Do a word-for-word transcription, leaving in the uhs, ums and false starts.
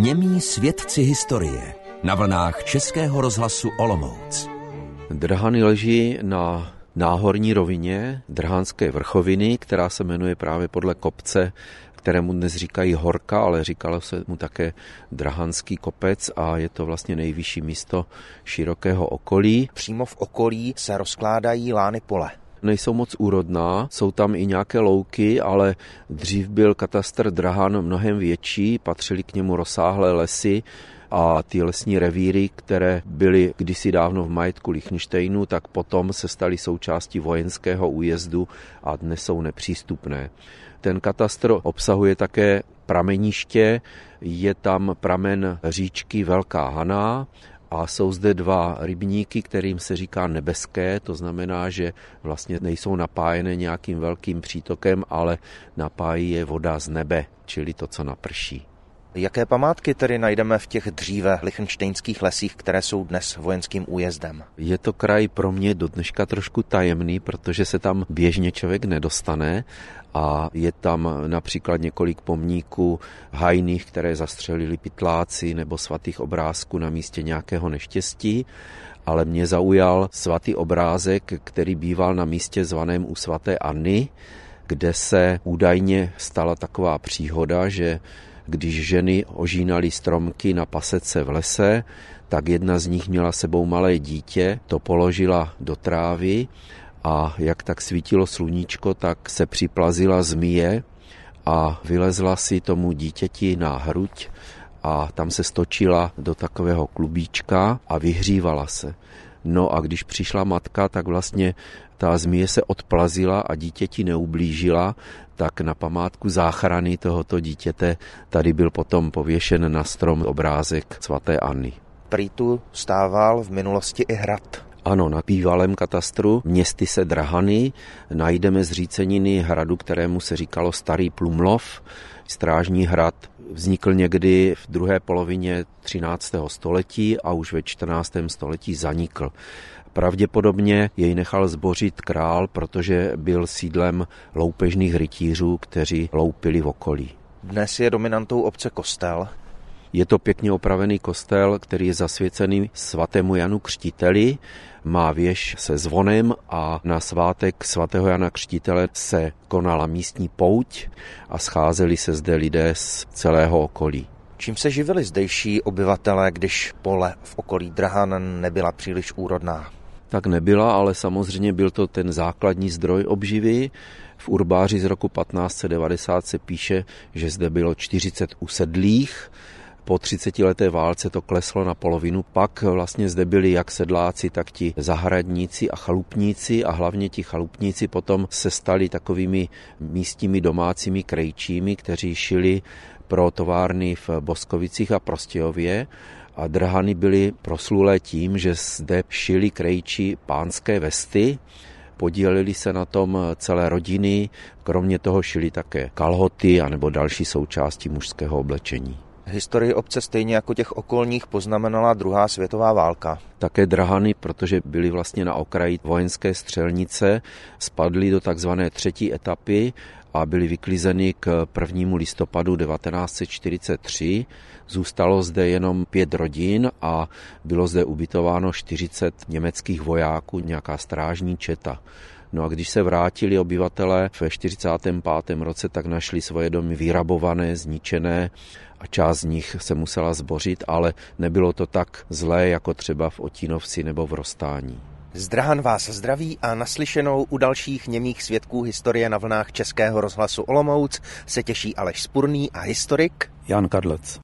Němí svědci historie na vlnách Českého rozhlasu Olomouc. Drahany leží na náhorní rovině Drahanské vrchoviny, která se jmenuje právě podle kopce, kterému dnes říkají Horka, ale říkalo se mu také Drahanský kopec a je to vlastně nejvyšší místo širokého okolí. Přímo v okolí se rozkládají lány pole. Nejsou moc úrodná, jsou tam i nějaké louky, ale dřív byl katastr Drahan mnohem větší, patřily k němu rozsáhlé lesy a ty lesní revíry, které byly kdysi dávno v majetku Lichtenštejnu, tak potom se staly součástí vojenského újezdu a dnes jsou nepřístupné. Ten katastr obsahuje také prameniště, je tam pramen říčky Velká Haná, a jsou zde dva rybníky, kterým se říká nebeské, to znamená, že vlastně nejsou napájené nějakým velkým přítokem, ale napájí je voda z nebe, čili to, co naprší. Jaké památky tedy najdeme v těch dříve lichtenštejnských lesích, které jsou dnes vojenským újezdem? Je to kraj pro mě do dneška trošku tajemný, protože se tam běžně člověk nedostane a je tam například několik pomníků hajných, které zastřelili pytláci, nebo svatých obrázků na místě nějakého neštěstí, ale mě zaujal svatý obrázek, který býval na místě zvaném u svaté Anny, kde se údajně stala taková příhoda, že když ženy ožínaly stromky na pasece v lese, tak jedna z nich měla sebou malé dítě, to položila do trávy a jak tak svítilo sluníčko, tak se připlazila zmije a vylezla si tomu dítěti na hruď a tam se stočila do takového klubíčka a vyhřívala se. No a když přišla matka, tak vlastně ta zmije se odplazila a dítěti neublížila, tak na památku záchrany tohoto dítěte tady byl potom pověšen na strom obrázek svaté Anny. Prý tu stával v minulosti i hrad. Ano, na bývalém katastru městyse Drahany najdeme zříceniny hradu, kterému se říkalo Starý Plumlov. Strážní hrad vznikl někdy v druhé polovině třináctého století a už ve čtrnáctém století zanikl. Pravděpodobně jej nechal zbořit král, protože byl sídlem loupežných rytířů, kteří loupili v okolí. Dnes je dominantou obce kostel. Je to pěkně opravený kostel, který je zasvěcený svatému Janu Křtiteli, má věž se zvonem a na svátek svatého Jana Křtitele se konala místní pouť a scházeli se zde lidé z celého okolí. Čím se živili zdejší obyvatelé, když pole v okolí Drahan nebyla příliš úrodná? Tak nebyla, ale samozřejmě byl to ten základní zdroj obživy. V urbáři z roku patnáct set devadesát se píše, že zde bylo čtyřicet usedlých. Po třicetileté válce to kleslo na polovinu, pak vlastně zde byli jak sedláci, tak ti zahradníci a chalupníci a hlavně ti chalupníci potom se stali takovými místními domácími krejčími, kteří šili pro továrny v Boskovicích a Prostějově a Drahany byly proslulé tím, že zde šili krejčí pánské vesty, podíleli se na tom celé rodiny, kromě toho šili také kalhoty anebo další součásti mužského oblečení. Historii obce stejně jako těch okolních poznamenala druhá světová válka. Také Drahany, protože byly vlastně na okraji vojenské střelnice, spadly do takzvané třetí etapy a byly vyklizeny k prvnímu listopadu devatenáct set čtyřicet tři. Zůstalo zde jenom pět rodin a bylo zde ubytováno čtyřicet německých vojáků, nějaká strážní četa. No a když se vrátili obyvatelé ve čtyřicátém pátém roce, tak našli svoje domy vyrabované, zničené a část z nich se musela zbořit, ale nebylo to tak zlé jako třeba v Otínovci nebo v Rostání. Z Drahan vás zdraví a naslyšenou u dalších němých svědků historie na vlnách Českého rozhlasu Olomouc se těší Aleš Spurný a historik Jan Kadlec.